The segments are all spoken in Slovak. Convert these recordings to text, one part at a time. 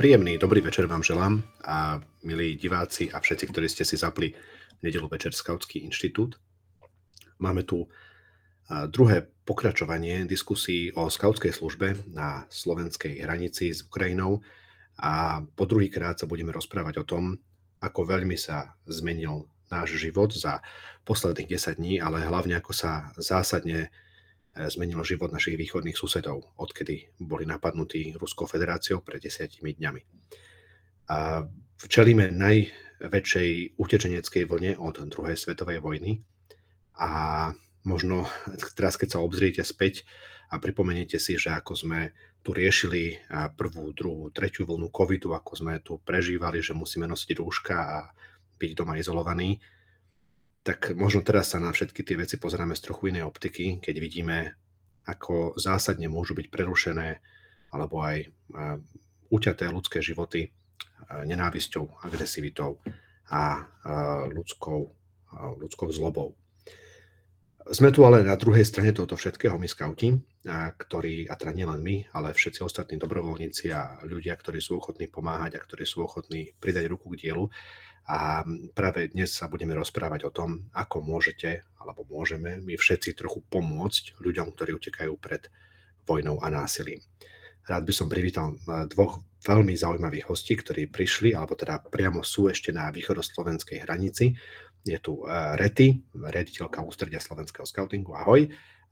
Príjemný dobrý večer vám želám a milí diváci a všetci, ktorí ste si zapli nedeľu večer Skautský inštitút. Máme tu druhé pokračovanie diskusí o skautskej službe na slovenskej hranici s Ukrajinou a po druhýkrát sa budeme rozprávať o tom, ako veľmi sa zmenil náš život za posledných 10 dní, ale hlavne ako sa zásadne zmenilo život našich východných susedov, odkedy boli napadnutí Ruskou federáciou pred 10 dňami. A čelíme najväčšej utečeneckej vlne od druhej svetovej vojny a možno teraz, keď sa obzriete späť a pripomeniete si, že ako sme tu riešili prvú, druhú, tretiu vlnu covidu, ako sme tu prežívali, že musíme nosiť rúška a byť doma izolovaní, tak možno teraz sa na všetky tie veci pozeráme z trochu inej optiky, keď vidíme, ako zásadne môžu byť prerušené alebo aj uťaté ľudské životy nenávisťou, agresivitou a ľudskou zlobou. Sme tu ale na druhej strane tohto všetkého my skauti, ktorí, a teda nielen my, ale všetci ostatní dobrovoľníci a ľudia, ktorí sú ochotní pomáhať a ktorí sú ochotní pridať ruku k dielu. A práve dnes sa budeme rozprávať o tom, ako môžete, alebo môžeme my všetci trochu pomôcť ľuďom, ktorí utekajú pred vojnou a násilím. Rád by som privítal dvoch veľmi zaujímavých hostí, ktorí prišli, alebo teda priamo sú ešte na východoslovenskej hranici. Je tu Réty, riaditeľka Ústredia slovenského skautingu, ahoj.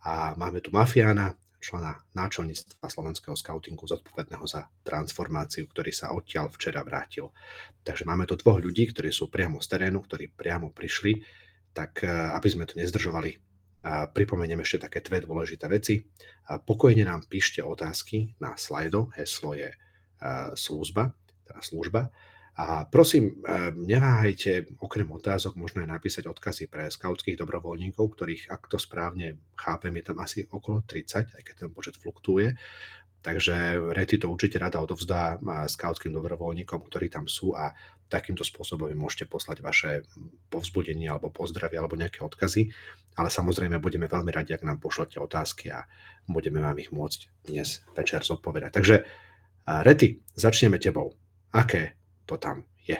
A máme tu Mafiána, člena náčelníctva slovenského skautingu zodpovedného za transformáciu, ktorý sa odtiaľ včera vrátil. Takže máme tu dvoch ľudí, ktorí sú priamo z terénu, ktorí priamo prišli, tak aby sme to nezdržovali, pripomeniem ešte také dve dôležité veci. Pokojne nám píšte otázky na slajdo, heslo je služba. A prosím, neváhajte okrem otázok možno aj napísať odkazy pre skautských dobrovoľníkov, ktorých, ak to správne chápem, je tam asi okolo 30, aj keď ten počet fluktuje. Takže Réty to určite rada odovzdá skautským dobrovoľníkom, ktorí tam sú, a takýmto spôsobom môžete poslať vaše povzbudenie alebo pozdravy alebo nejaké odkazy. Ale samozrejme budeme veľmi radi, ak nám pošlete otázky a budeme vám ich môcť dnes večer zodpovedať. Takže Réty, začneme tebou. Aké to tam je?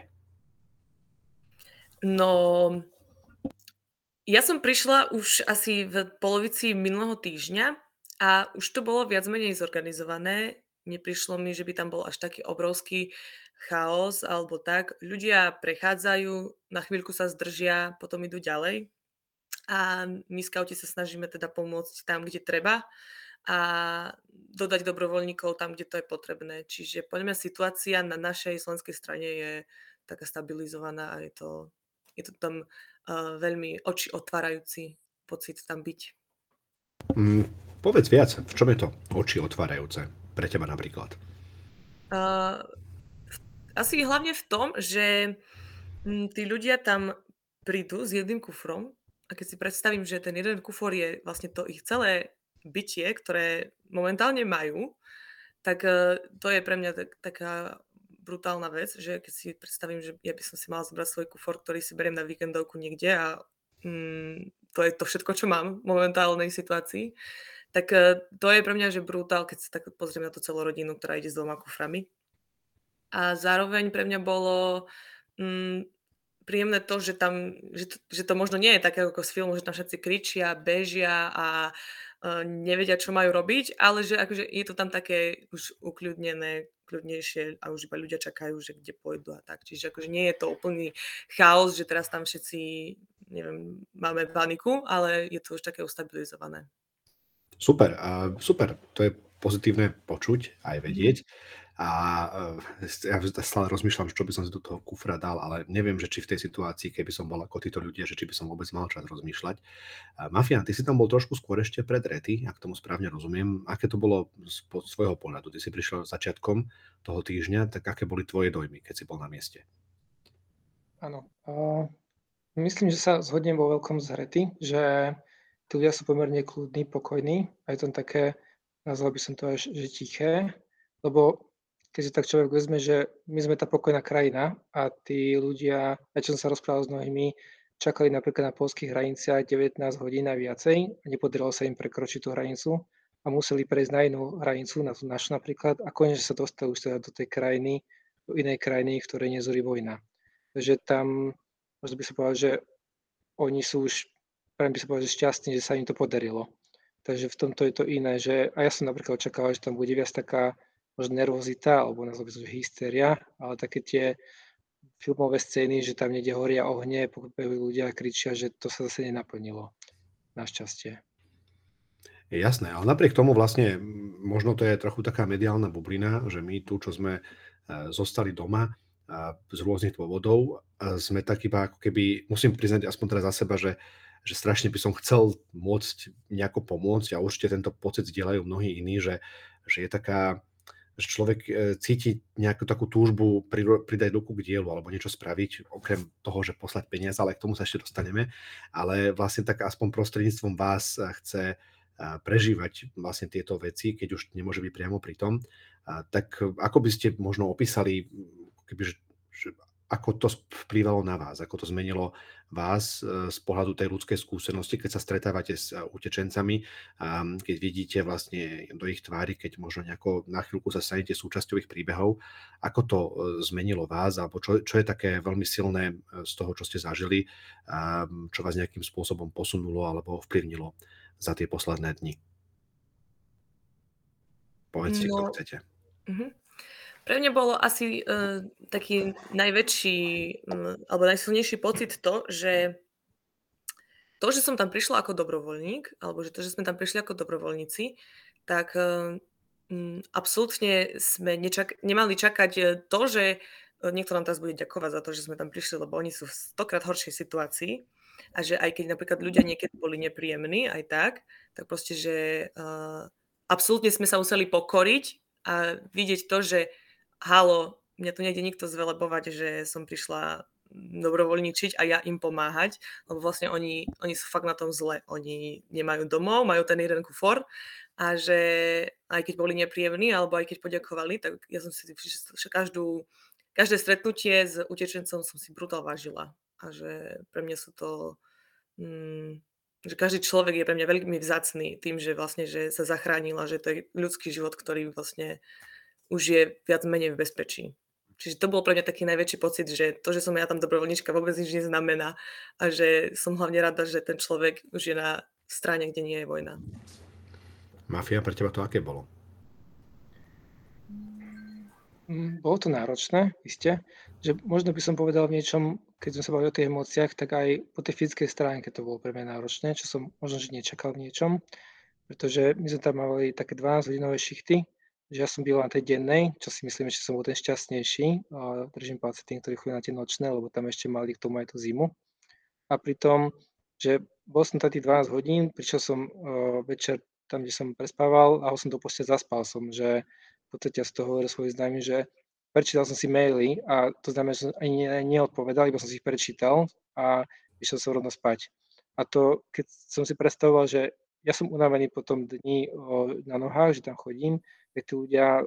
No, ja som prišla už asi v polovici minulého týždňa a už to bolo viac menej zorganizované. Neprišlo mi, že by tam bol až taký obrovský chaos alebo tak. Ľudia prechádzajú, na chvíľku sa zdržia, potom idú ďalej. A my skauti sa snažíme teda pomôcť tam, kde treba, a dodať dobrovoľníkov tam, kde to je potrebné. Čiže podľa mňa situácia na našej slovenskej strane je taká stabilizovaná a je to tam veľmi oči otvárajúci pocit tam byť. Povedz viac, v čom je to oči otvárajúce pre teba napríklad? Asi hlavne v tom, že tí ľudia tam prídu s jedným kufrom, a keď si predstavím, že ten jeden kufor je vlastne to ich celé bytie, ktoré momentálne majú, tak to je pre mňa taká brutálna vec, že keď si predstavím, že ja by som si mala zobrať svoj kufor, ktorý si beriem na víkendovku niekde, a to je to všetko, čo mám v momentálnej situácii, tak to je pre mňa, že brutál, keď sa tak pozriem na tú celú rodinu, ktorá ide s dvoma kuframi. A zároveň pre mňa bolo príjemné to, že tam, že to možno nie je také ako z filmu, že tam všetci kričia, bežia a nevedia, čo majú robiť, ale že akože je to tam také už ukľudnené, kľudnejšie, a už iba ľudia čakajú, že kde pôjdu a tak. Čiže akože nie je to úplný chaos, že teraz tam všetci, neviem, máme paniku, ale je to už také ustabilizované. Super, to je pozitívne počuť aj vedieť. A ja stále rozmýšľam, čo by som si do toho kufra dal, ale neviem, že či v tej situácii, keby som bol ako títo ľudia, že či by som vôbec mal čas rozmýšľať. Mafián, ty si tam bol trošku skôr ešte pred Réty, ak tomu správne rozumiem. Aké to bolo z svojho pohľadu? Ty si prišiel začiatkom toho týždňa, tak aké boli tvoje dojmy, keď si bol na mieste? Áno. Myslím, že sa zhodnem vo veľkom z Réty, že tí ľudia sú pomerne kľudní, pokojní. A je to také, nazval by som to až, že tiché, lebo keď si tak človek vezme, že my sme tá pokojná krajina a tí ľudia, aj čo som sa rozprával s mnohými, čakali napríklad na poľských hraniciach 19 hodín a viacej a nepodarilo sa im prekročiť tú hranicu a museli prejsť na inú hranicu, na tú našu napríklad, a konečne sa dostali už teda do tej krajiny, do inej krajiny, v ktorej nezúri vojna. Takže tam možno by som povedal, že oni sú už, práve by som povedal, že šťastní, že sa im to podarilo. Takže v tomto je to iné, že, a ja som napríklad očakával, že tam bude viac taká možno nervozita, alebo nazvali by som, že hystéria, ale také tie filmové scény, že tam niekde horia ohnie, pokiaľ ľudia kričia, že to sa zase nenaplnilo, našťastie. Jasné, ale napriek tomu vlastne možno to je trochu taká mediálna bublina, že my tu, čo sme zostali doma z rôznych dôvodov, sme tak iba ako keby, musím priznať aspoň teraz za seba, že strašne by som chcel môcť nejako pomôcť a určite tento pocit zdieľajú mnohí iní, že je taká, že človek cíti nejakú takú túžbu pridať ruku k dielu alebo niečo spraviť, okrem toho, že poslať peniaze, ale k tomu sa ešte dostaneme, ale vlastne tak aspoň prostredníctvom vás chce prežívať vlastne tieto veci, keď už nemôže byť priamo pri tom. Tak ako by ste možno opísali, že ako to vplývalo na vás, ako to zmenilo vás z pohľadu tej ľudskej skúsenosti, keď sa stretávate s utečencami, keď vidíte vlastne do ich tvári, keď možno nejako na chvíľku sa stanete súčasťou ich príbehov, ako to zmenilo vás, alebo čo je také veľmi silné z toho, čo ste zažili, čo vás nejakým spôsobom posunulo alebo ovplyvnilo za tie posledné dni. Povedzte, kto chcete. Pre mňa bolo asi taký najväčší alebo najsilnejší pocit to, že som tam prišla ako dobrovoľník, alebo že to, že sme tam prišli ako dobrovoľníci, tak absolútne sme nemali čakať to, že niekto nám teraz bude ďakovať za to, že sme tam prišli, lebo oni sú v 100-krát horšej situácii. A že aj keď napríklad ľudia niekedy boli nepríjemní, aj tak proste, že absolútne sme sa museli pokoriť a vidieť to, že halo, mňa tu nejde nikto zvelebovať, že som prišla dobrovoľničiť a ja im pomáhať, lebo vlastne oni sú fakt na tom zle. Oni nemajú domov, majú ten jeden kufor a že aj keď boli nepríjemní, alebo aj keď poďakovali, tak ja som si každé stretnutie s utečencom som si brutál vážila. A že pre mňa sú to, že každý človek je pre mňa veľmi vzácny tým, že vlastne že sa zachránila, že to je ľudský život, ktorý vlastne už je viac menej v bezpečí. Čiže to bol pre mňa taký najväčší pocit, že to, že som ja tam dobrovoľnička, vôbec nič neznamená a že som hlavne rada, že ten človek už je na strane, kde nie je vojna. Mafia, pre teba to aké bolo? Bolo to náročné, iste, že možno by som povedal v niečom, keď sme sa bavili o tých emóciách, tak aj po tej fyzickej stránke to bolo pre mňa náročné, čo som možno, že nečakal v niečom, pretože my sme tam mali také 12-hodinové šichty, že ja som byl na tej dennej, čo si myslím, že som bol ten šťastnejší, a držím palce tým, ktorí chodili na tie nočné, lebo tam ešte mali k tomu aj tú zimu. A pritom, že bol som tam tých 12 hodín, prišiel som večer tam, kde som prespával a ho som do postele zaspal som, že podstate z toho hovoril svojim známym, že prečítal som si maily a to znamená, že som ani neodpovedal, iba som si ich prečítal a išiel som rovno spať. A to, keď som si predstavoval, že ja som unavený po tom dni na nohách, že tam chodím, tak tí ľudia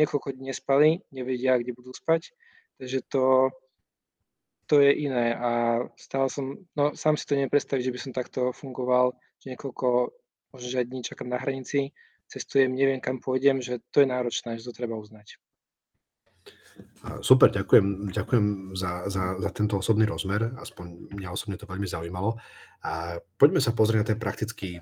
niekoľko dní nespali, nevedia, kde budú spať, takže to je iné a stále som, no sám si to neviem predstaviť, že by som takto fungoval, že niekoľko, možno že aj dní čakám na hranici, cestujem, neviem, kam pôjdem, že to je náročné, že to treba uznať. Super, ďakujem za tento osobný rozmer, aspoň mňa osobne to veľmi zaujímalo. A poďme sa pozrieť na ten praktický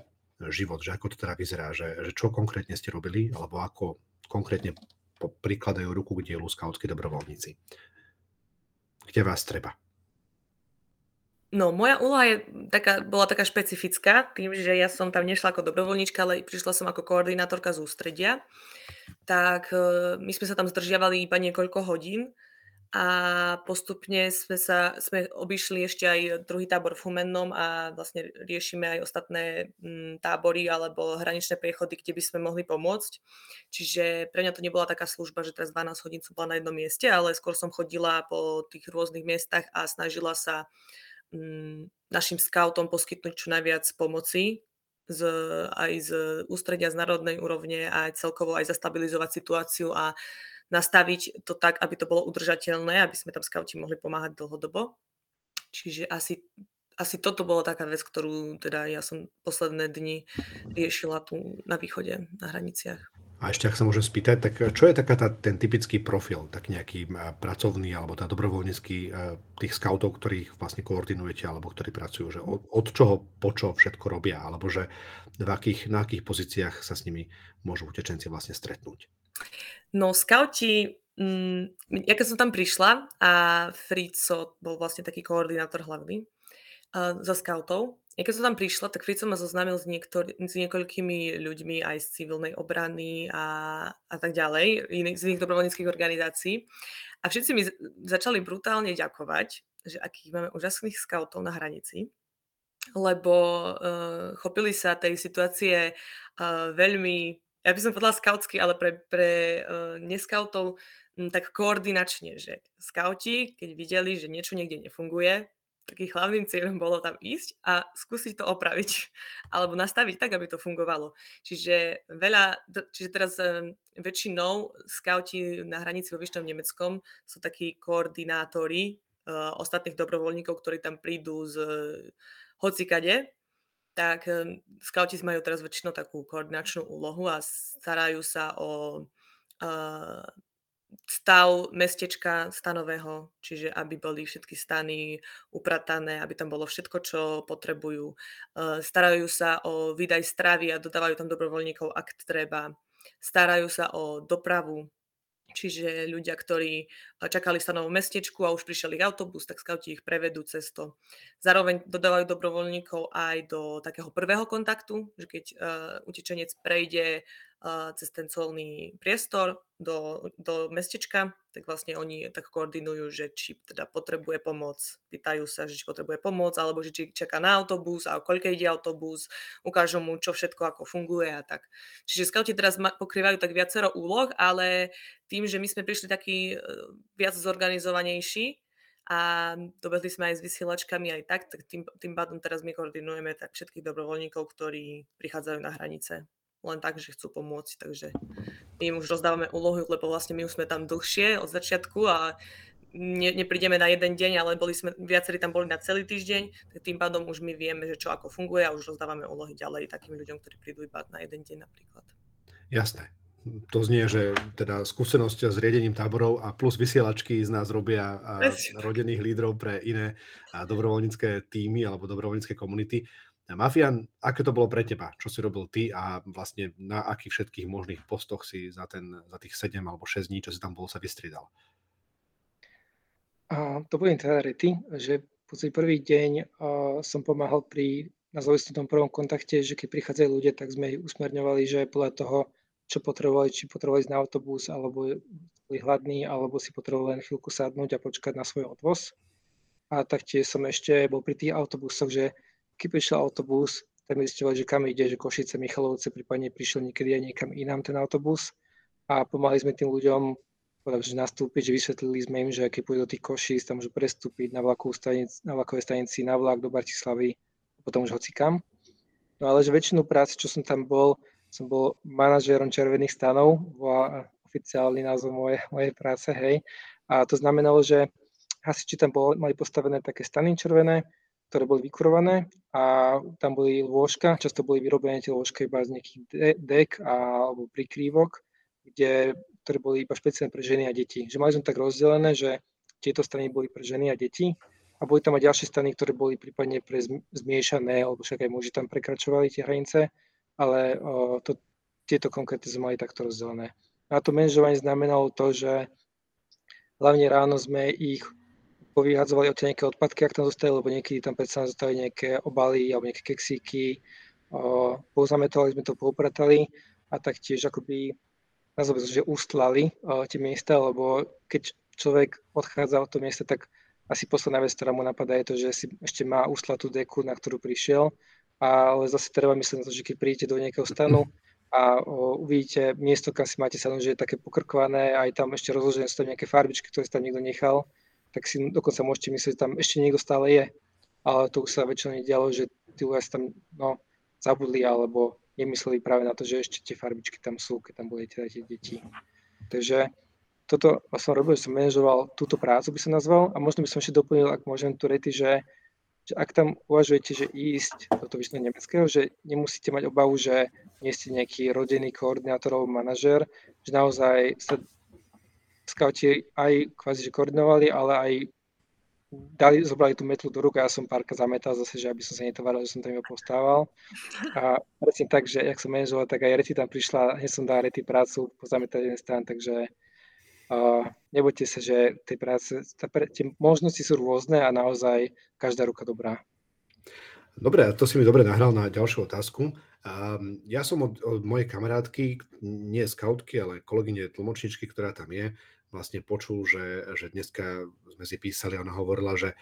život, že ako to teda vyzerá, že čo konkrétne ste robili, alebo ako konkrétne prikladajú ruku k dielu skautskí dobrovoľníci. Kde vás treba? No, moja úloha bola taká špecifická, tým, že ja som tam nešla ako dobrovoľníčka, ale prišla som ako koordinátorka z ústredia. Tak my sme sa tam zdržiavali iba niekoľko hodín a postupne sme obišli ešte aj druhý tábor v Humennom a vlastne riešime aj ostatné tábory alebo hraničné priechody, kde by sme mohli pomôcť. Čiže pre mňa to nebola taká služba, že teraz 12 hodín som bola na jednom mieste, ale skôr som chodila po tých rôznych miestach a snažila sa našim skautom poskytnúť čo najviac pomoci aj z ústredia, z národnej úrovne a celkovo aj zastabilizovať situáciu a nastaviť to tak, aby to bolo udržateľné, aby sme tam skauti mohli pomáhať dlhodobo. Čiže asi toto bola taká vec, ktorú teda ja som posledné dni riešila tu na východe, na hraniciach. A ešte, ak sa môžem spýtať, tak čo je taká ten typický profil, tak nejaký pracovný alebo tá dobrovoľnícky tých skautov, ktorých vlastne koordinujete alebo ktorí pracujú, že od čoho po čo všetko robia, alebo že na akých pozíciách sa s nimi môžu utečenci vlastne stretnúť? No, skauti, ja keď som tam prišla a Frico bol vlastne taký koordinátor hlavný za skautov. Ja keď som tam prišla, tak Frico ma zoznámil s niekoľkými ľuďmi aj z civilnej obrany a tak ďalej, z iných dobrovoľníckych organizácií. A všetci mi začali brutálne ďakovať, že akých máme úžasných skautov na hranici, lebo chopili sa tej situácie veľmi, ja by som povedala skautsky, ale pre neskautov tak koordinačne, že skauti, keď videli, že niečo niekde nefunguje, takým hlavným cieľom bolo tam ísť a skúsiť to opraviť alebo nastaviť tak, aby to fungovalo. Čiže teraz väčšinou skauti na hranici vo Vyšnom Nemeckom sú takí koordinátori ostatných dobrovoľníkov, ktorí tam prídu z hocikade, tak skauti majú teraz väčšinou takú koordinačnú úlohu a starajú sa o stav mestečka stanového, čiže aby boli všetky stany upratané, aby tam bolo všetko, čo potrebujú. Starajú sa o výdaj stravy a dodávajú tam dobrovoľníkov, ak treba. Starajú sa o dopravu, čiže ľudia, ktorí čakali v stanovom mestečku a už prišiel ich autobus, tak skauti ich prevedú cez to. Zároveň dodávajú dobrovoľníkov aj do takého prvého kontaktu, že keď utečenec prejde cez ten colný priestor do mestečka, tak vlastne oni tak koordinujú, že či teda potrebuje pomoc, pýtajú sa, že či potrebuje pomoc, alebo že či čaká na autobus a o koľko ide autobus, ukážu mu, čo všetko ako funguje a tak. Čiže skauti teraz pokrývajú tak viacero úloh, ale tým, že my sme prišli taký viac zorganizovanejší a dobehli sme aj s vysielačkami aj tak tým pádom teraz my koordinujeme tak všetkých dobrovoľníkov, ktorí prichádzajú na hranice. Len tak, že chcú pomôcť, takže my im už rozdávame úlohy, lebo vlastne my už sme tam dlhšie od začiatku a neprídeme na jeden deň, ale viacerí tam boli na celý týždeň, tak tým pádom už my vieme, že čo ako funguje a už rozdávame úlohy ďalej takým ľuďom, ktorí prídu iba na jeden deň napríklad. Jasné. To znie, že teda skúsenosť s riadením táborov a plus vysielačky z nás robia rodených lídrov pre iné dobrovoľnícke týmy alebo dobrovoľnícke komunity. Mafián, aké to bolo pre teba? Čo si robil ty a vlastne na akých všetkých možných postoch si za tých 7 alebo 6 dní, čo si tam bol, sa vystriedal? To budem teda Réty, že v prvý deň som pomáhal nazvali som tom prvom kontakte, že keď prichádzajú ľudia, tak sme ich usmerňovali, že podľa toho, čo potrebovali, či potrebovali ísť na autobus, alebo boli hladní, alebo si potrebovali len chvíľku sadnúť a počkať na svoj odvoz. A taktiež som ešte bol pri tých autobusoch, že keď prišiel autobus, tak mi zisťovali, že kam ide, že Košice, Michalovce, prípadne prišiel niekedy aj niekam inám ten autobus a pomáhali sme tým ľuďom že nastúpiť, že vysvetlili sme im, že keď pôjde do tých Košíc, tam môžu prestúpiť na vlakovej stanici, na vlak do Bratislavy a potom už hocikam. No ale že väčšinu práce, čo som tam bol, manažérom červených stanov, bola oficiálny názov mojej práce, hej. A to znamenalo, že hasiči tam mali postavené také stany červené, ktoré boli vykurované a tam boli lôžka, často boli vyrobené tie lôžka iba z nejakých dek alebo prikrývok, ktoré boli iba špeciálne pre ženy a deti. Že mali sme tak rozdelené, že tieto stany boli pre ženy a deti a boli tam aj ďalšie stany, ktoré boli prípadne pre zmiešané, alebo však aj muži tam prekračovali tie hranice, ale tieto konkrétne sme mali takto rozdelené. A to manažovanie znamenalo to, že hlavne ráno sme ich vyhádzovali od nejaké odpadky, ak tam zostali, lebo niekedy tam predsa zostali nejaké obaly alebo nejaké keksíky. Pouzametovali sme to, poupratali a taktiež akoby nazvali to, že ustlali tie miesta, lebo keď človek odchádza od toho miesta, tak asi posledná vec, ktorá mu napadá, je to, že si ešte má ustlatú deku, na ktorú prišiel. Ale zase treba myslieť na to, že keď prídete do nejakého stanu a uvidíte miesto, kam si máte sadnúť, že je také pokrkvané, aj tam ešte rozložené sú tam nejaké farbičky, ktoré si tam niekto nechal, tak si dokonca môžete myslieť, že tam ešte niekto stále je. Ale to už sa väčšinou nedialo, že tí ľudia si tam zabudli alebo nemysleli práve na to, že ešte tie farbičky tam sú, keď tam boli teda tie deti. Takže toto som robil, že som manažoval túto prácu, by som nazval. A možno by som ešte doplnil, ak môžem, tu Réty, že ak tam uvažujete, že ísť do toho Vyšného Nemeckého, že nemusíte mať obavu, že nie ste nejaký rodený koordinátor alebo manažér, že naozaj sa skauti aj kvázi, že koordinovali, ale aj zobrali tú metlu do ruka. Ja som párka zametal zase, že aby som sa netvaral, že som tam postával. A presne tak, že jak som manažoval, tak aj Réty tam prišla, hneď som dal Réty prácu po zametaní strán, takže nebojte sa, že tej práce, tie možnosti sú rôzne a naozaj každá ruka dobrá. Dobre, to si mi dobre nahral na ďalšiu otázku. Ja som od mojej kamarátky, nie skautky, ale kolegyne tlmočničky, ktorá tam je, vlastne počul, že dneska sme si písali a ona hovorila, že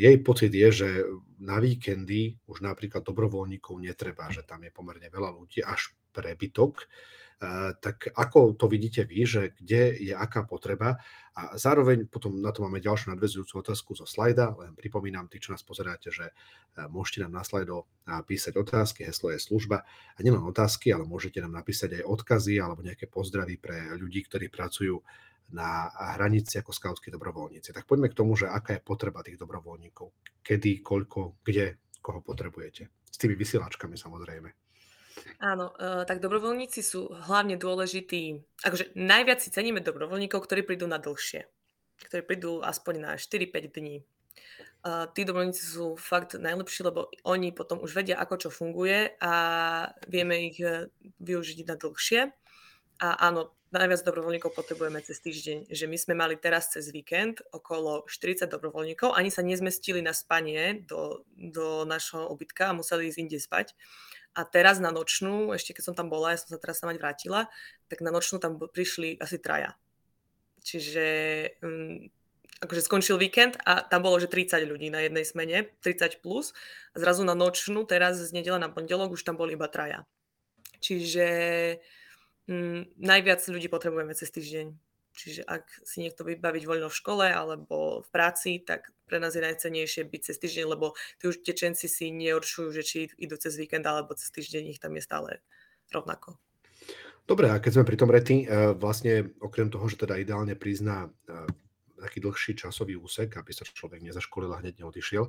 jej pocit je, že na víkendy už napríklad dobrovoľníkov netreba, že tam je pomerne veľa ľudí, až prebytok. Tak ako to vidíte vy, že kde je aká potreba? A zároveň potom na to máme ďalšiu nadväzujúcu otázku zo slajda. Len pripomínam, tí, čo nás pozeráte, že môžete nám na slajdo napísať otázky, heslo je služba. A nielen otázky, ale môžete nám napísať aj odkazy alebo nejaké pozdravy pre ľudí, ktorí pracujú na hranici ako skautskí dobrovoľníci. Tak poďme k tomu, že aká je potreba tých dobrovoľníkov. Kedy, koľko, kde, koho potrebujete. S tými vysielačkami samozrejme. Áno, tak dobrovoľníci sú hlavne dôležití, akože najviac si ceníme dobrovoľníkov, ktorí prídu na dlhšie, ktorí prídu aspoň na 4-5 dní. Tí dobrovoľníci sú fakt najlepší, lebo oni potom už vedia, ako čo funguje a vieme ich využiť na dlhšie. A áno, najviac dobrovoľníkov potrebujeme cez týždeň, že my sme mali teraz cez víkend okolo 40 dobrovoľníkov, ani sa nezmestili na spanie do našho ubytka a museli ísť inde spať. A teraz na nočnú, ešte keď som tam bola, ja som sa teraz samať vrátila, tak na nočnú tam prišli asi 3. Čiže akože skončil víkend a tam bolo, že 30 ľudí na jednej smene, 30 plus. A zrazu na nočnú, teraz z nedela na pondelok už tam boli iba 3. Čiže najviac ľudí potrebujeme cez týždeň. Čiže ak si niekto vybaviť voľno v škole alebo v práci, tak pre nás je najcennejšie byť cez týždeň, lebo tí utečenci si neurčujú, že či idú cez víkend alebo cez týždeň, ich tam je stále rovnako. Dobre, a keď sme pri tom Réty, vlastne okrem toho, že teda ideálne prizná taký dlhší časový úsek, aby sa človek nezaškolil a hneď neodišiel,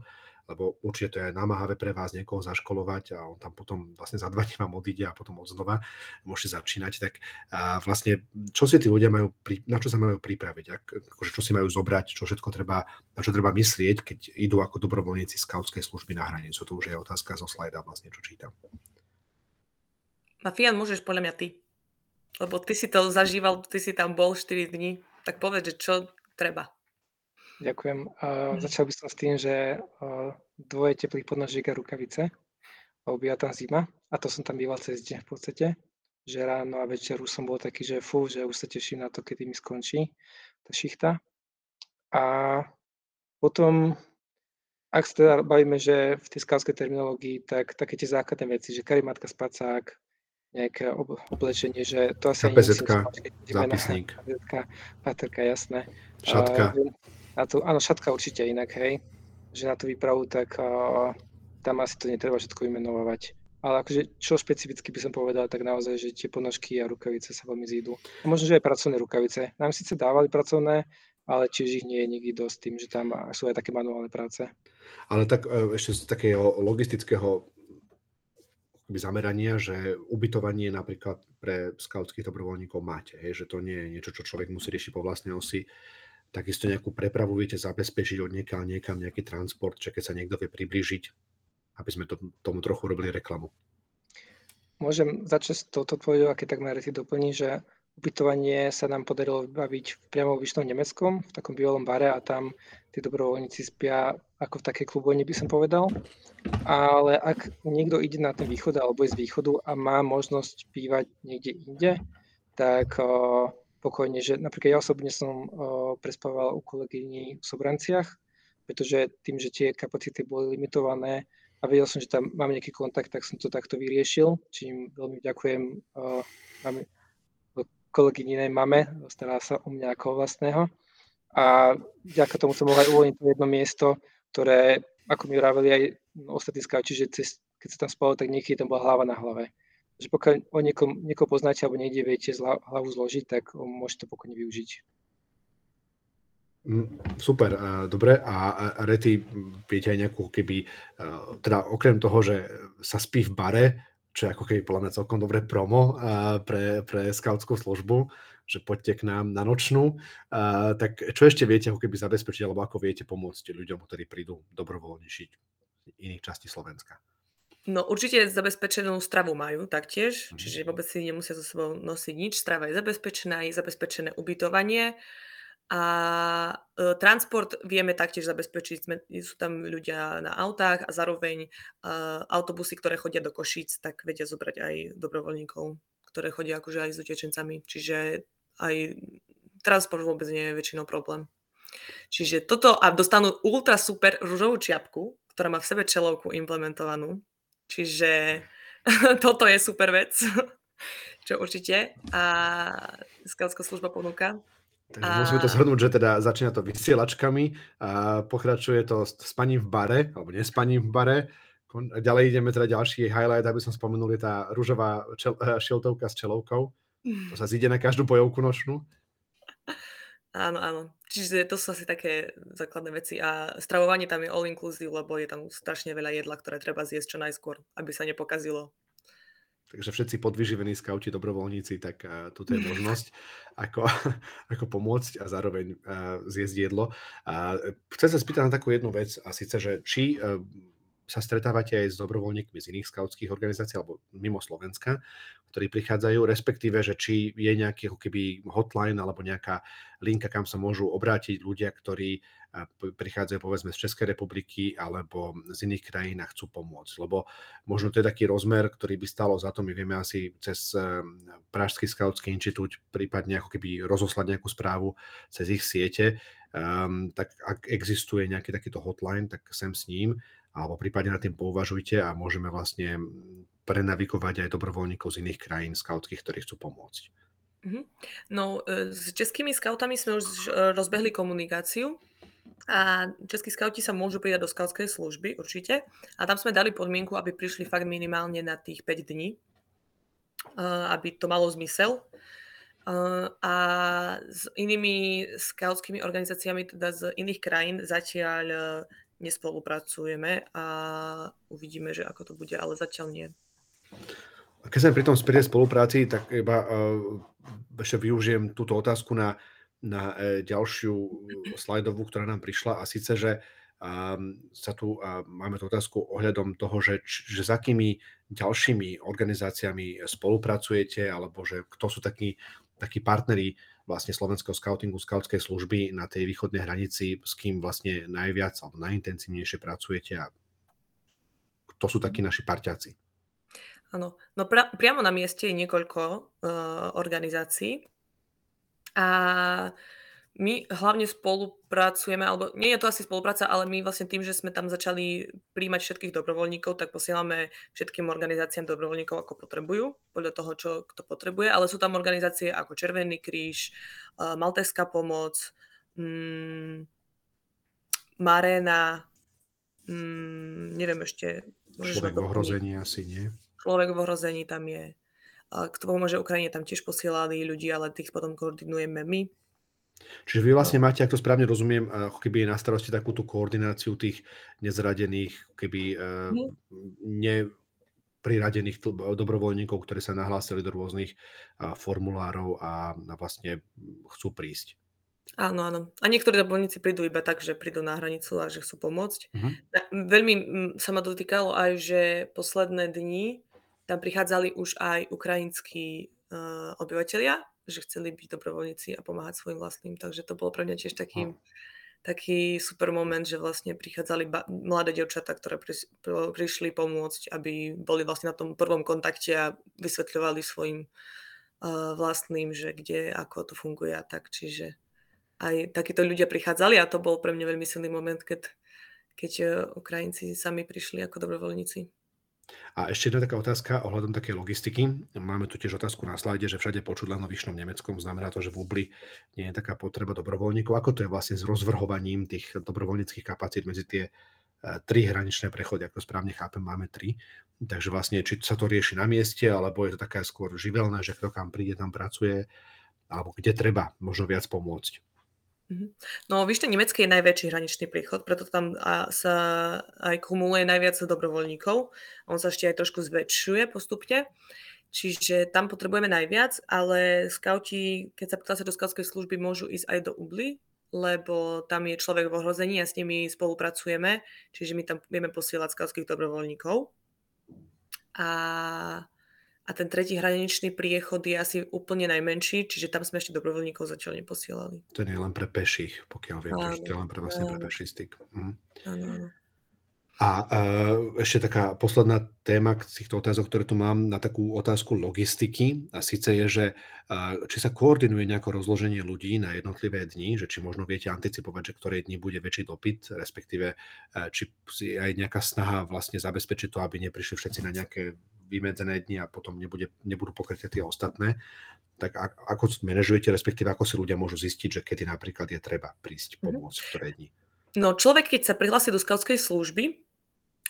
lebo určite to je namáhavé pre vás niekoho zaškolovať a on tam potom vlastne za 2 dní vám odíde a potom odznova môžete začínať. Tak vlastne, čo si tí ľudia majú, na čo sa majú pripraviť, akože čo si majú zobrať, čo všetko treba, na čo treba myslieť, keď idú ako dobrovoľníci skautskej služby na hranicu. To už je otázka zo slajda vlastne, čo čítam. Mafián, môžeš podľa mňa ty, lebo ty si to zažíval, ty si tam bol 4 dní, tak povedz, že čo treba. Ďakujem. Začal by som s tým, že dvoje teplých podnožiek a rukavice, lebo býva tam zima a to som tam býval cez deň v podstate, že ráno a večer už som bol taký, že fú, že už sa teším na to, kedy mi skončí tá šichta. A potom, ak sa teda bavíme, že v tej skautskej terminológii, tak také tie základné veci, že karimatka, spacák, nejaké oblečenie, že to asi nemusím spáčiť. Zápisník. Páterka, jasné. Šatka. Áno, šatka určite inak, hej. Že na tú výpravu, tak tam asi to netreba všetko vymenovať. Ale akože, čo špecificky by som povedal, tak naozaj, že tie ponožky a rukavice sa veľmi zídu. A možno, že aj pracovné rukavice. Nám síce dávali pracovné, ale tiež ich nie je nikdy dosť tým, že tam sú aj také manuálne práce. Ale tak ešte z takého logistického zamerania, že ubytovanie napríklad pre skautských dobrovoľníkov máte, hej, že to nie je niečo, čo človek musí riešiť po vlastnej osi. Takisto nejakú prepravu viete zabezpečiť od niekam, nejaký transport, čiže keď sa niekto vie priblížiť, aby sme tomu trochu robili reklamu. Môžem začať toto povedať, aké tak ma Réty doplní, že ubytovanie sa nám podarilo vybaviť priamo v Vyšnom Nemeckom, v takom bývalom bare a tam tí dobrovoľníci spia ako v takej klubovni, by som povedal. Ale ak niekto ide na ten východ alebo je z východu a má možnosť bývať niekde inde, tak pokojne, že napríklad ja osobne som prespával u kolegyni v Sobranciach, pretože tým, že tie kapacity boli limitované a vedel som, že tam mám nejaký kontakt, tak som to takto vyriešil, čím veľmi ďakujem kolegyninej mame, stará sa o mňa ako vlastného a vďaka tomu som mohol aj uvoľniť to jedno miesto, ktoré, ako mi vraveli aj ostatní skauti, že keď sa tam spalo, tak niekedy tam bola hlava na hlave. Že pokiaľ o niekoho poznáte alebo niekde viete hlavu zložiť, tak môžete to pokojne využiť. Super, dobre. A Réty, viete aj nejakú, keby, teda okrem toho, že sa spí v bare, čo je ako keby podľa mňa celkom dobré promo pre skautskú službu, že poďte k nám na nočnú. Tak čo ešte viete ako keby zabezpečiť, alebo ako viete pomôcť ľuďom, ktorí prídu dobrovoľne šiť v iných častí Slovenska? No určite zabezpečenú stravu majú taktiež, čiže vôbec si nemusia so sebou nosiť nič. Strava je zabezpečená, je zabezpečené ubytovanie a transport vieme taktiež zabezpečiť. Sú tam ľudia na autách a zároveň autobusy, ktoré chodia do Košíc, tak vedia zobrať aj dobrovoľníkov, ktoré chodia akože aj s utečencami. Čiže aj transport vôbec nie je väčšinou problém. Čiže toto a dostanú ultra super ružovú čiapku, ktorá má v sebe čelovku implementovanú. Čiže toto je super vec, čo určite a skautská služba ponúka. Takže musíme to zhrnúť, že teda začína to vysielačkami, a pokračuje to spaním v bare, alebo nespaním v bare. Ďalej ideme teda ďalší highlight, aby som spomenul, je tá ružová šiltovka s čelovkou. To sa zíde na každú bojovku nočnú. Áno, áno. Čiže to sú asi také základné veci a stravovanie tam je all inclusive, lebo je tam strašne veľa jedla, ktoré treba zjesť čo najskôr, aby sa nepokazilo. Takže všetci podvyživení skauti, dobrovoľníci, tak toto je možnosť, ako pomôcť a zároveň zjesť jedlo. Chcem sa spýtať na takú jednu vec a síce, že či sa stretávate aj s dobrovoľníkmi z iných skautských organizácií alebo mimo Slovenska, ktorí prichádzajú, respektíve, že či je nejaký keby hotline alebo nejaká linka, kam sa môžu obrátiť ľudia, ktorí prichádzajú povedzme z Českej republiky alebo z iných krajín a chcú pomôcť. Lebo možno to je taký rozmer, ktorý by stalo za to, my vieme asi cez Pražský skautský inštitút prípadne ako keby rozoslať nejakú správu cez ich siete. Tak ak existuje nejaký takýto hotline, tak sem s ním alebo prípadne na tým pouvažujte a môžeme vlastne prenavikovať aj dobrovoľníkov z iných krajín skautských, ktorí chcú pomôcť. No, s českými skautami sme už rozbehli komunikáciu. A českí skauti sa môžu pridať do skautskej služby, určite. A tam sme dali podmienku, aby prišli fakt minimálne na tých 5 dní, aby to malo zmysel. A s inými skautskými organizáciami, teda z iných krajín, zatiaľ nespolupracujeme a uvidíme, že ako to bude, ale zatiaľ nie. Keď sme pri tom spolupráci, tak iba ešte využijem túto otázku na ďalšiu slajdovú, ktorá nám prišla a síce, že sa tu máme tú otázku ohľadom toho, že s akými ďalšími organizáciami spolupracujete alebo že kto sú takí partneri vlastne slovenského skautingu, skautskej služby na tej východnej hranici, s kým vlastne najviac alebo najintenzívnejšie pracujete a kto sú takí naši parťáci? Áno, no priamo na mieste je niekoľko organizácií. A my hlavne spolupracujeme, alebo nie je to asi spolupráca, ale my vlastne tým, že sme tam začali prijímať všetkých dobrovoľníkov, tak posielame všetkým organizáciám dobrovoľníkov, ako potrebujú, podľa toho, čo kto potrebuje. Ale sú tam organizácie ako Červený kríž, Malteská pomoc, Marena, neviem ešte. Človek v ohrození asi, nie? Človek v ohrození tam je. K tomu, že Ukrajine tam tiež posielali ľudí, ale tých potom koordinujeme my. Čiže vy vlastne máte, ak to správne rozumiem, ako keby je na starosti takúto koordináciu tých nezradených, keby nepriradených dobrovoľníkov, ktorí sa nahlásili do rôznych formulárov a vlastne chcú prísť. Áno, áno. A niektorí dobrovoľníci prídu iba tak, že prídu na hranicu a že chcú pomôcť. Veľmi sa ma dotýkalo aj, že posledné dni tam prichádzali už aj ukrajinskí obyvateľia, že chceli byť dobrovoľníci a pomáhať svojim vlastným. Takže to bolo pre mňa tiež taký super moment, že vlastne prichádzali mladé dievčatá, ktoré prišli pomôcť, aby boli vlastne na tom prvom kontakte a vysvetľovali svojim vlastným, že kde, ako to funguje a tak. Čiže aj takíto ľudia prichádzali a to bol pre mňa veľmi silný moment, keď Ukrajinci sami prišli ako dobrovoľníci. A ešte jedna taká otázka ohľadom takej logistiky. Máme tu tiež otázku na slajde, že všade počuť len o Vyšnom Nemeckom. Znamená to, že v Ubli nie je taká potreba dobrovoľníkov. Ako to je vlastne s rozvrhovaním tých dobrovoľníckých kapacít medzi tie tri hraničné prechody? Ako správne chápem, máme tri. Takže vlastne, či sa to rieši na mieste, alebo je to taká skôr živelné, že kto kam príde, tam pracuje, alebo kde treba možno viac pomôcť. No, Vyšné Nemecké je najväčší hraničný príchod, preto tam sa aj kumuluje najviac dobrovoľníkov. On sa ešte aj trošku zväčšuje postupne, čiže tam potrebujeme najviac, ale skauti, keď sa ptáte do skautskej služby, môžu ísť aj do Ubly, lebo tam je Človek v ohrození a s nimi spolupracujeme, čiže my tam vieme posielať skautských dobrovoľníkov. A ten tretí hraničný priechod je asi úplne najmenší, čiže tam sme ešte dobrovoľníkov zatiaľ neposielali. Ten je len pre peších, pokiaľ viem, že to je len pre peší styk. Áno. A ešte taká posledná téma z týchto otázok, ktoré tu mám, na takú otázku logistiky. A síce je, že či sa koordinuje nejako rozloženie ľudí na jednotlivé dni, že či možno viete anticipovať, že ktoré dni bude väčší dopyt, respektíve či je aj nejaká snaha vlastne zabezpečiť to, aby neprišli všetci na nejaké vymedzené dni a potom nebudú pokryté tie ostatné, tak ako manažujete, respektíve ako si ľudia môžu zistiť, že kedy napríklad je treba prísť pomôcť, ktoré dni? No, človek, keď sa prihlási do skautskej služby,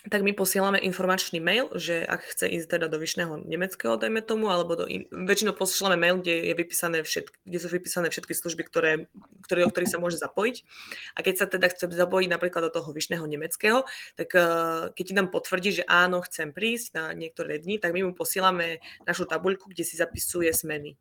tak my posielame informačný mail, že ak chce ísť teda do Vyšného Nemeckého, dajme tomu, alebo väčšinou posielame mail, kde sú vypísané všetky služby, o ktorých sa môže zapojiť. A keď sa teda chce zapojiť napríklad do toho Vyšného Nemeckého, tak keď ti nám potvrdí, že áno, chcem prísť na niektoré dni, tak my mu posielame našu tabuľku, kde si zapisuje smeny.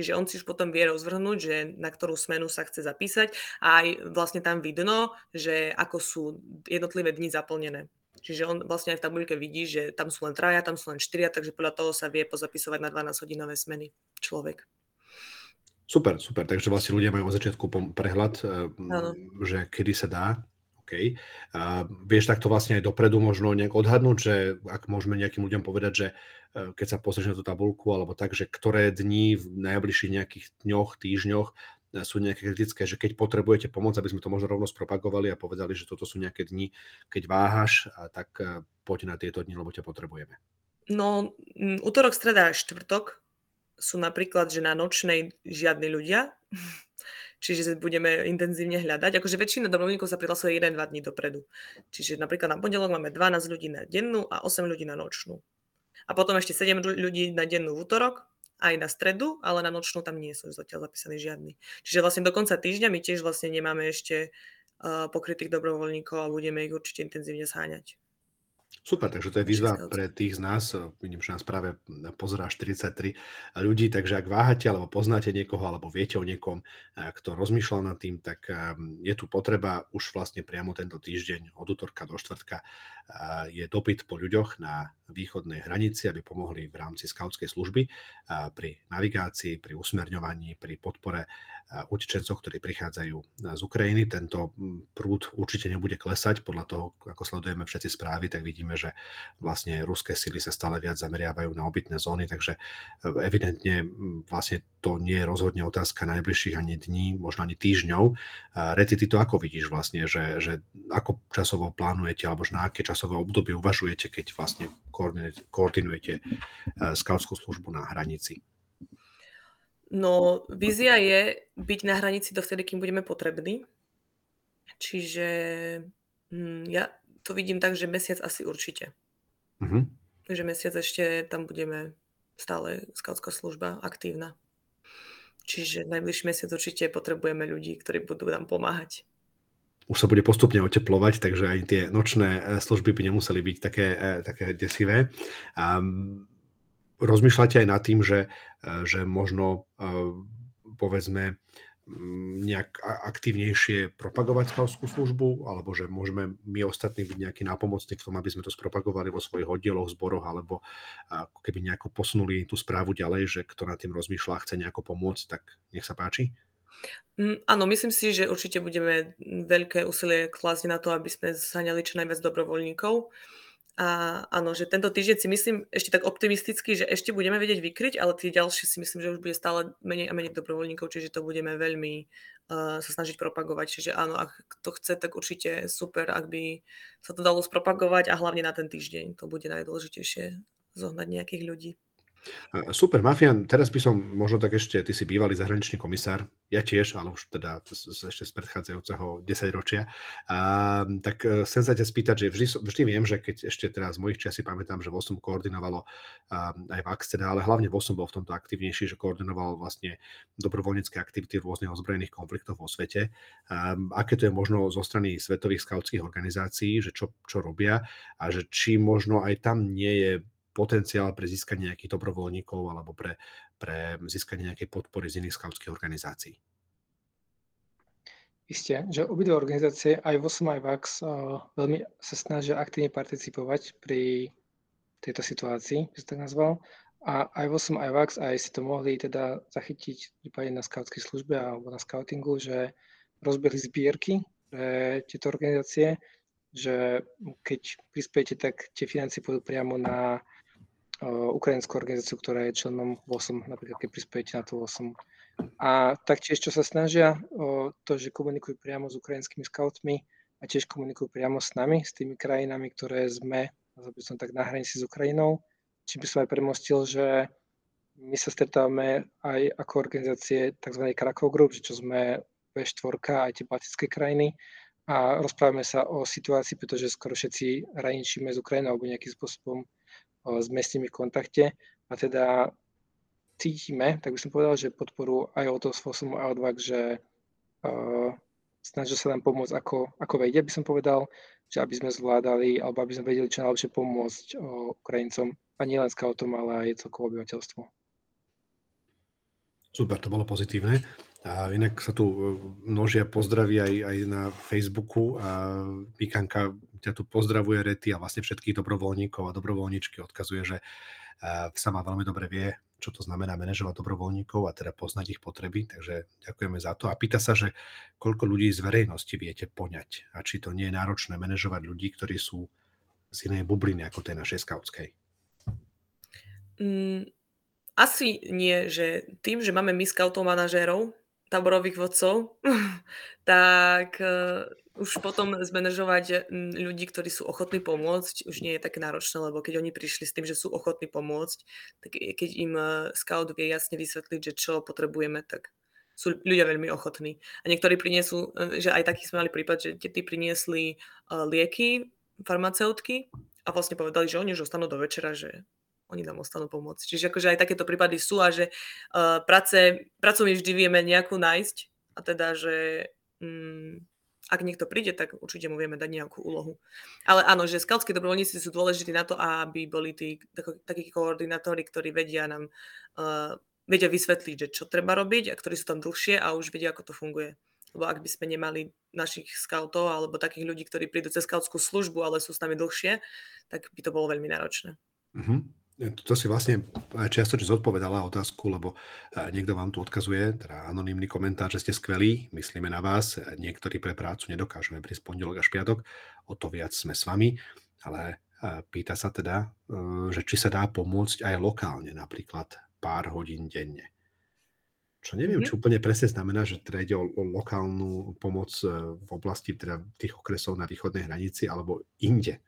Čiže on si už potom vie rozvrhnúť, že na ktorú smenu sa chce zapísať a aj vlastne tam vidno, že ako sú jednotlivé dni zaplnené. Čiže on vlastne aj v tabuľke vidí, že tam sú len 3, tam sú len 4, takže podľa toho sa vie pozapisovať na 12-hodinové smeny človek. Super, super. Takže vlastne ľudia majú od začiatku prehľad, že kedy sa dá. Okay. Vieš takto vlastne aj dopredu možno nejak odhadnúť, že ak môžeme nejakým ľuďom povedať, že keď sa pozrieš na tú tabuľku alebo tak, že ktoré dni v najbližších nejakých dňoch, týždňoch sú nejaké kritické, že keď potrebujete pomoc, aby sme to možno rovno spropagovali a povedali, že toto sú nejaké dni, keď váhaš, tak poď na tieto dni, lebo ťa potrebujeme. No, utorok, streda a štvrtok sú napríklad, že na nočnej žiadni ľudia, čiže budeme intenzívne hľadať. Akože väčšina dobrovoľníkov sa prihlasuje 1-2 dní dopredu. Čiže napríklad na pondelok máme 12 ľudí na dennú a 8 ľudí na nočnú. A potom ešte 7 ľudí na dennú v utorok, aj na stredu, ale na nočnú tam nie sú zatiaľ zapísaní žiadni. Čiže vlastne do konca týždňa my tiež vlastne nemáme ešte pokrytých dobrovoľníkov a budeme ich určite intenzívne zháňať. Super, takže to je výzva pre tých z nás. Vidím, že nás práve pozerá 43 ľudí, takže ak váhate alebo poznáte niekoho, alebo viete o niekom, kto rozmýšľa nad tým, tak je tu potreba už vlastne priamo tento týždeň od utorka do štvrtka. Je dopyt po ľuďoch na východnej hranici, aby pomohli v rámci skautskej služby pri navigácii, pri usmerňovaní, pri podpore utečencov, ktorí prichádzajú z Ukrajiny. Tento prúd určite nebude klesať. Podľa toho, ako sledujeme všetci správy, tak vidíme, že vlastne ruské sily sa stále viac zameriavajú na obytné zóny, takže evidentne vlastne to nie je rozhodne otázka najbližších ani dní, možno ani týždňov. Réty, ty to ako vidíš vlastne, že ako časovo plánujete, alebo na aké časové obdobie uvažujete, keď vlastne koordinujete skautskú službu na hranici? No, vízia je byť na hranici dovtedy, kým budeme potrební. Čiže ja to vidím tak, že mesiac asi určite. Uh-huh. Že mesiac ešte tam budeme stále skautská služba aktívna. Čiže najbližší mesiac určite potrebujeme ľudí, ktorí budú nám pomáhať. Už sa bude postupne oteplovať, takže aj tie nočné služby by nemuseli byť také desivé. Rozmýšľate aj nad tým, že možno, povedzme, nejak aktívnejšie propagovať skautskú službu, alebo že môžeme my ostatní byť nejaký nápomocní v tom, aby sme to spropagovali vo svojich oddieloch, zboroch, alebo ako keby nejako posunuli tú správu ďalej, že kto nad tým rozmýšľa a chce nejako pomôcť, tak nech sa páči. Áno, myslím si, že určite budeme veľké úsilie klásť na to, aby sme zháňali čo najviac dobrovoľníkov. A áno, že tento týždeň si myslím ešte tak optimisticky, že ešte budeme vedieť vykryť, ale tie ďalšie si myslím, že už bude stále menej a menej dobrovoľníkov, čiže to budeme veľmi sa snažiť propagovať. Čiže áno, ak to chce, tak určite super, ak by sa to dalo spropagovať a hlavne na ten týždeň. To bude najdôležitejšie zohnať nejakých ľudí. Super, Mafián, teraz by som možno tak ešte, ty si bývalý zahraničný komisár, ja tiež, ale už teda ešte z predchádzajúceho 10-ročia, tak chcem sa ťa spýtať, že vždy viem, že keď ešte teraz z mojich časí pamätám, že WOSM koordinovalo aj VAGGGS, ale hlavne WOSM bol v tomto aktivnejší, že koordinoval vlastne dobrovoľnícke aktivity rôznych ozbrojených konfliktov vo svete. Aké to je možno zo strany svetových skautských organizácií, že čo robia a že či možno aj tam nie je potenciál pre získanie nejakých dobrovoľníkov alebo pre získanie nejakej podpory z iných skautských organizácií? Isté, že obidve organizácie, aj WOSM aj VAGGGS, veľmi sa snažia aktívne participovať pri tejto situácii, by som tak nazval. A aj WOSM aj VAGGGS aj si to mohli teda zachytiť prípadne na skautskej službe alebo na skautingu, že rozbehli zbierky pre tieto organizácie, že keď prispiete, tak tie financie pôjdu priamo na ukrajinskú organizáciu, ktorá je členom WOSM, napríklad keď prispiete na to WOSM. A taktiež, čo sa snažia, to, že komunikujú priamo s ukrajinskými skautmi a tiež komunikujú priamo s nami, s tými krajinami, ktoré sme, aby som tak na hranici s Ukrajinou, čím by som aj premostil, že my sa stretávame aj ako organizácie tzv. Krakow Group, čo sme V4 aj tie baltické krajiny, a rozprávame sa o situácii, pretože skoro všetci hraničíme s Ukrajinou alebo nejakým spôsobom sme s nimi v kontakte a teda cítime, tak by som povedal, že podporu aj od toho WOSMu a od VAGGGS, že snažia sa nám pomôcť ako vedia, by som povedal, že aby sme zvládali alebo aby sme vedeli čo najlepšie pomôcť Ukrajincom a nielen skautom, ale aj celkovo obyvateľstvu. Super, to bolo pozitívne. A inak sa tu množia pozdravy aj na Facebooku a Mikanka ťa tu pozdravuje, Réty, a vlastne všetkých dobrovoľníkov a dobrovoľničky odkazuje, že sama veľmi dobre vie, čo to znamená manažovať dobrovoľníkov a teda poznať ich potreby, takže ďakujeme za to. A pýta sa, že koľko ľudí z verejnosti viete poňať a či to nie je náročné manažovať ľudí, ktorí sú z inej bubliny ako tej našej skautskej. Asi nie, že tým, že máme my skautov manažérov, táborových vodcov, tak už potom zmanažovať ľudí, ktorí sú ochotní pomôcť, už nie je tak náročné, lebo keď oni prišli s tým, že sú ochotní pomôcť, tak keď im scout vie jasne vysvetliť, že čo potrebujeme, tak sú ľudia veľmi ochotní. A niektorí priniesú, že aj taký sme mali prípad, že deti priniesli lieky, farmaceutky a vlastne povedali, že oni už ostanú do večera, že oni nám ostanú pomôcť. Čiže akože aj takéto prípady sú a že prácu my vždy vieme nejakú nájsť a teda, že ak niekto príde, tak určite mu vieme dať nejakú úlohu. Ale áno, že skautské dobrovoľníci sú dôležití na to, aby boli tí takí koordinátori, ktorí vedia nám vedia vysvetliť, že čo treba robiť a ktorí sú tam dlhšie a už vedia, ako to funguje. Lebo ak by sme nemali našich skautov alebo takých ľudí, ktorí prídu cez skautskú službu, ale sú s nami dlhšie, tak by to bolo veľmi náročné. Mhm. To si vlastne čiastočne zodpovedala otázku, lebo niekto vám tu odkazuje, teda anonymný komentár, že ste skvelí, myslíme na vás, niektorí pre prácu nedokážeme prísť pondelok až piatok, o to viac sme s vami, ale pýta sa teda, že či sa dá pomôcť aj lokálne, napríklad pár hodín denne. Čo neviem, či úplne presne znamená, že teda ide o lokálnu pomoc v oblasti teda tých okresov na východnej hranici alebo inde.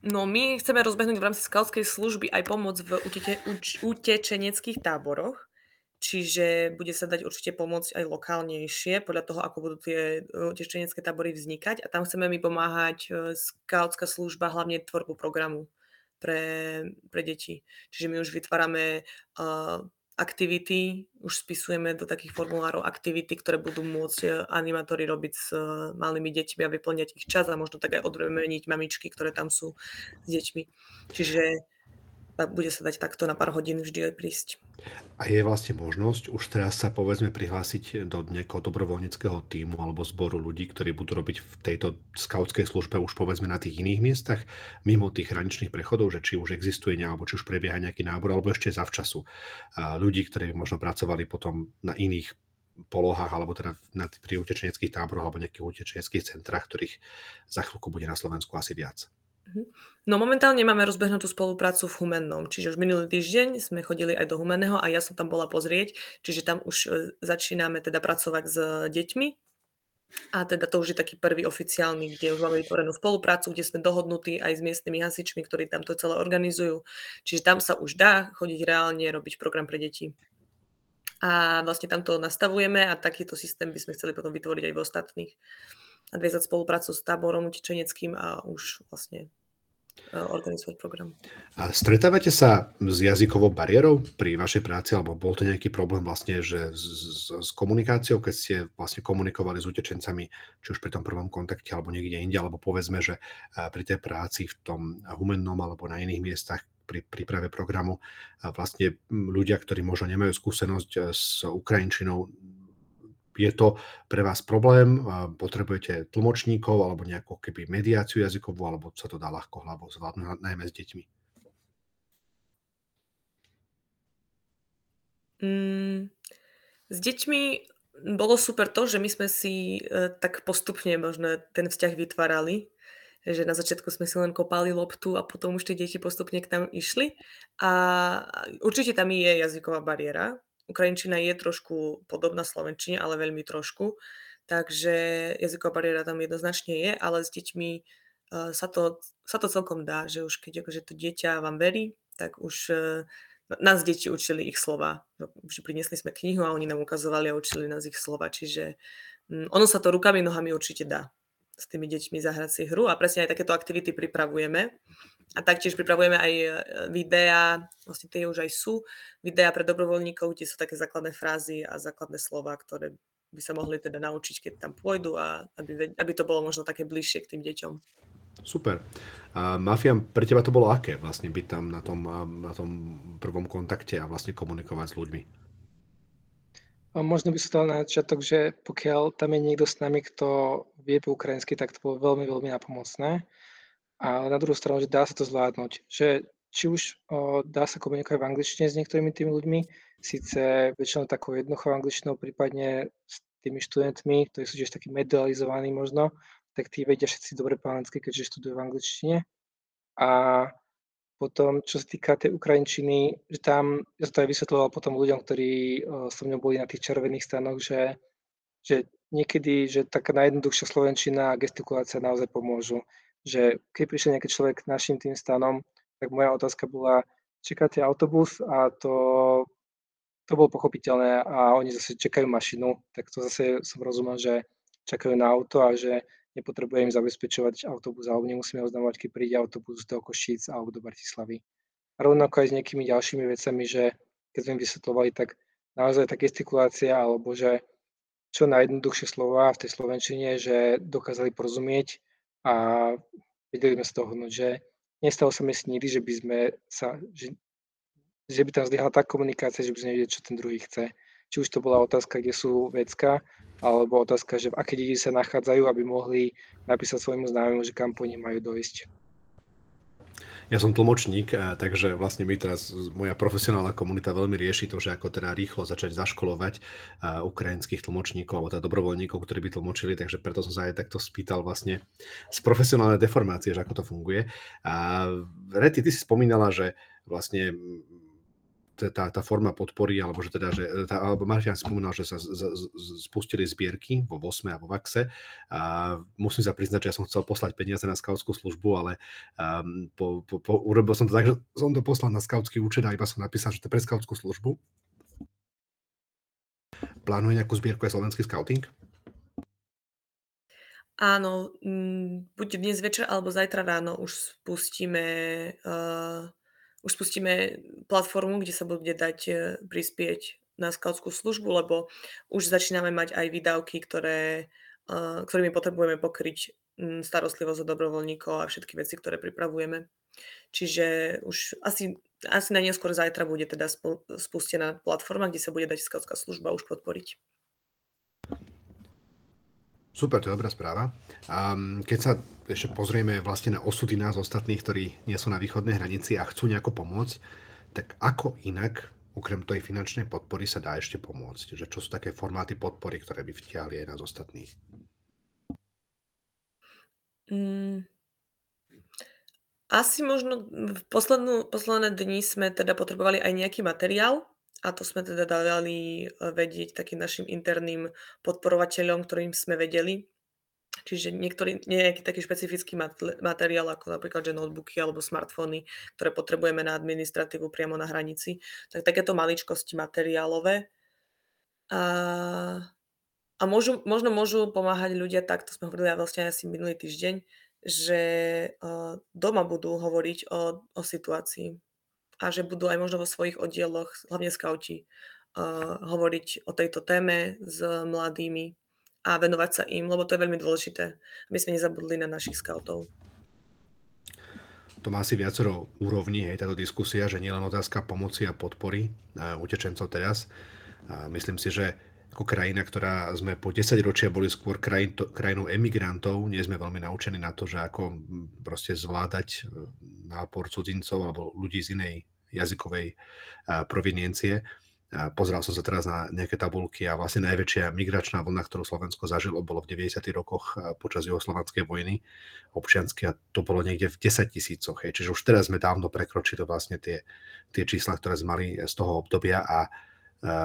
No my chceme rozbehnúť v rámci skautskej služby aj pomoc v utečeneckých táboroch, čiže bude sa dať určite pomôcť aj lokálnejšie podľa toho, ako budú tie utečenecké tábory vznikať a tam chceme mi pomáhať skautská služba, hlavne tvorbu programu pre deti. Čiže my už vytvárame aktivity, už spisujeme do takých formulárov aktivity, ktoré budú môcť animátori robiť s malými deťmi a vyplňať ich čas a možno tak aj odmeniť mamičky, ktoré tam sú s deťmi. Čiže bude sa dať takto na pár hodín vždy aj prísť. A je vlastne možnosť už teraz sa povedzme prihlásiť do nejakého dobrovoľníckeho tímu alebo zboru ľudí, ktorí budú robiť v tejto skautskej službe už povedzme na tých iných miestach, mimo tých hraničných prechodov, že či už existuje alebo či už prebieha nejaký nábor alebo ešte zavčasu ľudí, ktorí by možno pracovali potom na iných polohách alebo teda pri utečeneckých táboroch alebo nejakých utečeneckých centrách, ktorých za chvíľku bude na Slovensku asi viac. No momentálne máme rozbehnutú spoluprácu v Humennom, čiže už minulý týždeň sme chodili aj do Humenného a ja som tam bola pozrieť, čiže tam už začíname teda pracovať s deťmi A teda to už je taký prvý oficiálny, kde už máme vytvorenú spoluprácu, kde sme dohodnutí aj s miestnymi hasičmi, ktorí tam to celé organizujú. Čiže tam sa už dá chodiť reálne, robiť program pre deti. A vlastne tam to nastavujeme a takýto systém by sme chceli potom vytvoriť aj v ostatných. Nadviazať spoluprácu s táborom utečeneckým a už vlastne organizovať program. A stretávate sa s jazykovou bariérou pri vašej práci, alebo bol to nejaký problém vlastne, že s komunikáciou, keď ste vlastne komunikovali s utečencami, či už pri tom prvom kontakte, alebo niekde inde, alebo povedzme, že pri tej práci v tom humennom alebo na iných miestach pri príprave programu vlastne ľudia, ktorí možno nemajú skúsenosť s ukrajinčinou, je to pre vás problém? Potrebujete tlmočníkov alebo nejakú keby mediáciu jazykovú, alebo sa to dá ľahko hlavou zvládnuť, najmä s deťmi? S deťmi bolo super to, že my sme si tak postupne možno ten vzťah vytvárali, že na začiatku sme si len kopali loptu a potom už tie deti postupne k nám išli. A určite tam je jazyková bariéra. Ukrajinčina je trošku podobná slovenčine, ale veľmi trošku. Takže jazyková bariéra tam jednoznačne je, ale s deťmi sa to celkom dá, že už keď akože to dieťa vám verí, tak už nás deti učili ich slova. Že priniesli sme knihu a oni nám ukazovali a učili nás ich slova. Čiže ono sa to rukami, nohami určite dá s tými deťmi zahrať si hru a presne aj takéto aktivity pripravujeme. A taktiež pripravujeme aj videá, vlastne tie už aj sú, videá pre dobrovoľníkov, kde sú také základné frázy a základné slová, ktoré by sa mohli teda naučiť, keď tam pôjdu a aby to bolo možno také bližšie k tým deťom. Super. A Mafián, pre teba to bolo aké vlastne byť tam na tom prvom kontakte a vlastne komunikovať s ľuďmi? Možno by som dal na začiatok, že pokiaľ tam je niekto s nami, kto vie po ukrajinsky, tak to bolo veľmi, veľmi napomocné. A na druhú stranu, že dá sa to zvládnuť. Že či už dá sa komunikovať v angličtine s niektorými tými ľuďmi, síce väčšinou takou jednoduchou angličtinou, prípadne s tými študentmi, ktorí sú tiež takí medializovaní možno, tak tí vedia všetci dobre po anglicky, keďže študujú v angličtine. A potom, čo sa týka tej ukrajinčiny, že tam, ja som to aj vysvetľoval potom ľuďom, ktorí so mnou boli na tých červených stanoch, že niekedy, že taká najjednoduchšia slovenčina a gestikulácia naozaj pomôžu. Že keď prišiel nejaký človek k našim tým stanom, tak moja otázka bola, čakáte autobus a to bolo pochopiteľné a oni zase čakajú mašinu, tak to zase som rozumel, že čakajú na auto a že nepotrebujem im zabezpečovať autobus alebo nemusíme oznamovať, keď príde autobus do Košíc alebo do Bratislavy. A rovnako aj s nejakými ďalšími vecami, že keď sme vysvetľovali, tak naozaj tá gestikulácia alebo že čo najjednoduchšie slova v tej slovenčine, že dokázali porozumieť a vedeli sme z toho hodnúť, že nestalo sa mi nikdy, že by tam zlyhala tá komunikácia, že by sme nevedeli, čo ten druhý chce. Či už to bola otázka, kde sú vecka, alebo otázka, že v aké deti sa nachádzajú, aby mohli napísať svojmu známemu, že kam po nich majú dojsť. Ja som tlmočník, takže vlastne my teraz, moja profesionálna komunita veľmi rieši to, že ako teda rýchlo začať zaškolovať ukrajinských tlmočníkov alebo teda dobrovoľníkov, ktorí by tlmočili, takže preto som sa aj takto spýtal vlastne z profesionálnej deformácie, že ako to funguje. A Réty, ty si spomínala, že vlastne tá forma podpory, alebo že teda, alebo Mafián spomínal, že sa spustili zbierky vo WOSM a vo WAGGGS. Musím sa priznať, že ja som chcel poslať peniaze na skautskú službu, ale urobil som to tak, že som to poslal na skautský účet a iba som napísal, že to je pre skautskú službu. Plánuje nejakú zbierku aj slovenský skauting? Áno, buď dnes večer, alebo zajtra ráno už spustíme platformu, kde sa bude dať prispieť na skautskú službu, lebo už začíname mať aj výdavky, ktorými potrebujeme pokryť starostlivosť o dobrovoľníkov a všetky veci, ktoré pripravujeme. Čiže už asi najneskôr zajtra bude teda spustená platforma, kde sa bude dať skautská služba už podporiť. Super, to je dobrá správa. Keď sa ešte pozrieme vlastne na osudy nás ostatných, ktorí nie sú na východnej hranici a chcú nejako pomôcť, tak ako inak, okrem tej finančnej podpory, sa dá ešte pomôcť? Že čo sú také formáty podpory, ktoré by vtiahli aj nás ostatných? Asi možno v posledné dni sme teda potrebovali aj nejaký materiál A to sme teda dali vedieť takým našim interným podporovateľom, ktorým sme vedeli. Čiže niektorý, nejaký taký špecifický materiál, ako napríklad, že notebooky alebo smartfóny, ktoré potrebujeme na administratívu priamo na hranici. Tak takéto maličkosti materiálové. A možno môžu pomáhať ľudia tak, to sme hovorili aj vlastne asi minulý týždeň, že doma budú hovoriť o situácii. A že budú aj možno vo svojich oddieloch, hlavne skauti, hovoriť o tejto téme s mladými a venovať sa im, lebo to je veľmi dôležité, aby sme nezabudli na našich skautov. To má asi viacero úrovní, hej, táto diskusia, že nielen otázka pomoci a podpory utečencov teraz. Myslím si, že ako krajina, ktorá sme po 10 ročia boli skôr krajinou emigrantov, nie sme veľmi naučení na to, že ako proste zvládať nápor cudzincov alebo ľudí z inej jazykovej proveniencie. Pozeral som sa teraz na nejaké tabulky a vlastne najväčšia migračná vlna, ktorú Slovensko zažilo, bolo v 90. rokoch počas juhoslovanskej vojny občianskej a to bolo niekde v 10 000. Čiže už teraz sme dávno prekročili vlastne tie čísla, ktoré sme mali z toho obdobia a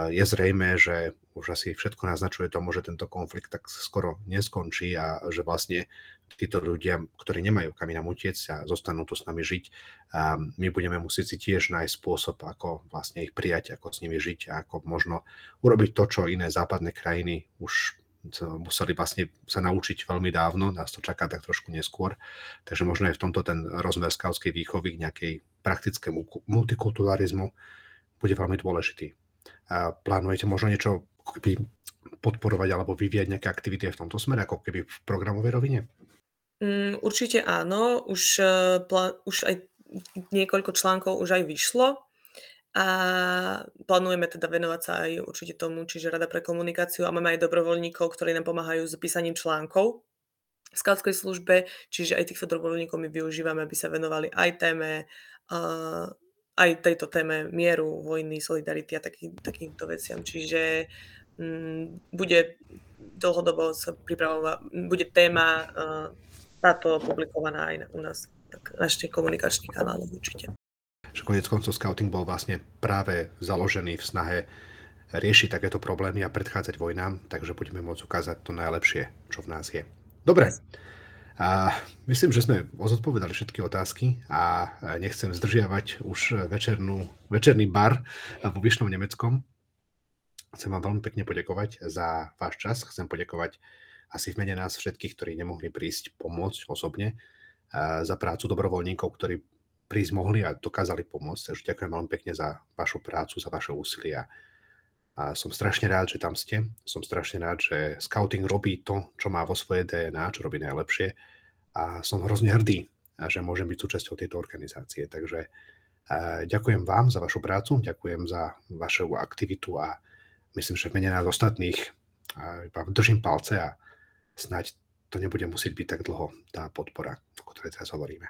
je zrejmé, že už asi všetko naznačuje tomu, že tento konflikt tak skoro neskončí a že vlastne títo ľudia, ktorí nemajú kam inam utiec a zostanú tu s nami žiť, a my budeme musieť si tiež nájsť spôsob, ako vlastne ich prijať, ako s nimi žiť a ako možno urobiť to, čo iné západné krajiny už museli vlastne sa naučiť veľmi dávno, nás to čaká tak trošku neskôr. Takže možno aj v tomto ten rozmer skautskej výchovy k nejakej praktickému multikulturalizmu bude veľmi dôležitý. A plánujete možno niečo podporovať alebo vyvíjať nejaké aktivity v tomto smere, ako keby v programovej rovine? Určite áno. Už aj niekoľko článkov už aj vyšlo a plánujeme teda venovať sa aj určite tomu, čiže Rada pre komunikáciu a máme aj dobrovoľníkov, ktorí nám pomáhajú s písaním článkov v skautskej službe, čiže aj týchto dobrovoľníkov my využívame, aby sa venovali aj téme aj tejto téme mieru, vojny, solidarity a takýmto veciam. Čiže bude dlhodobo sa pripravovať, bude téma táto publikovaná aj u nás, tak našich komunikačných kanálov určite. Koniec koncov skauting bol vlastne práve založený v snahe riešiť takéto problémy a predchádzať vojnám, takže budeme môcť ukázať to najlepšie, čo v nás je. Dobre. A myslím, že sme zodpovedali všetky otázky a nechcem zdržiavať už večerný bar vo Vyšnom Nemeckom. Chcem vám veľmi pekne poďakovať za váš čas. Chcem poďakovať asi v mene nás všetkých, ktorí nemohli prísť pomôcť osobne, za prácu dobrovoľníkov, ktorí prísť mohli a dokázali pomôcť. Takže ďakujem veľmi pekne za vašu prácu, za vaše úsilie. A som strašne rád, že tam ste. Som strašne rád, že skauting robí to, čo má vo svojej DNA, čo robí najlepšie. A som hrozne hrdý, že môžem byť súčasťou tejto organizácie. Takže ďakujem vám za vašu prácu, ďakujem za vašu aktivitu a myslím, že v mene nás ostatných vám držím palce a snáď to nebude musieť byť tak dlho tá podpora, o ktorej teraz hovoríme.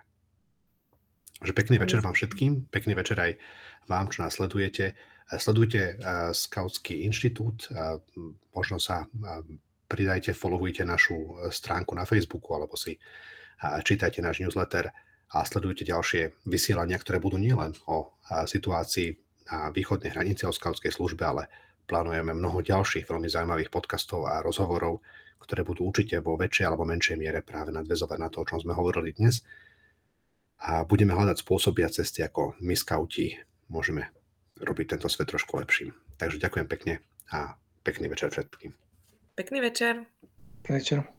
Takže pekný večer vám všetkým, pekný večer aj vám, čo nás sledujete. Sledujte Skautský inštitút, možno sa pridajte, followujte našu stránku na Facebooku alebo si čítajte náš newsletter a sledujte ďalšie vysielania, ktoré budú nielen o situácii na východnej hranici o skautskej službe, ale plánujeme mnoho ďalších veľmi zaujímavých podcastov a rozhovorov, ktoré budú určite vo väčšej alebo menšej miere práve nadväzovať na to, o čom sme hovorili dnes. A budeme hľadať spôsoby a cesty, ako my skauti môžeme robiť tento svet trošku lepším. Takže ďakujem pekne a pekný večer všetkým. Pekný večer. Pekný večer.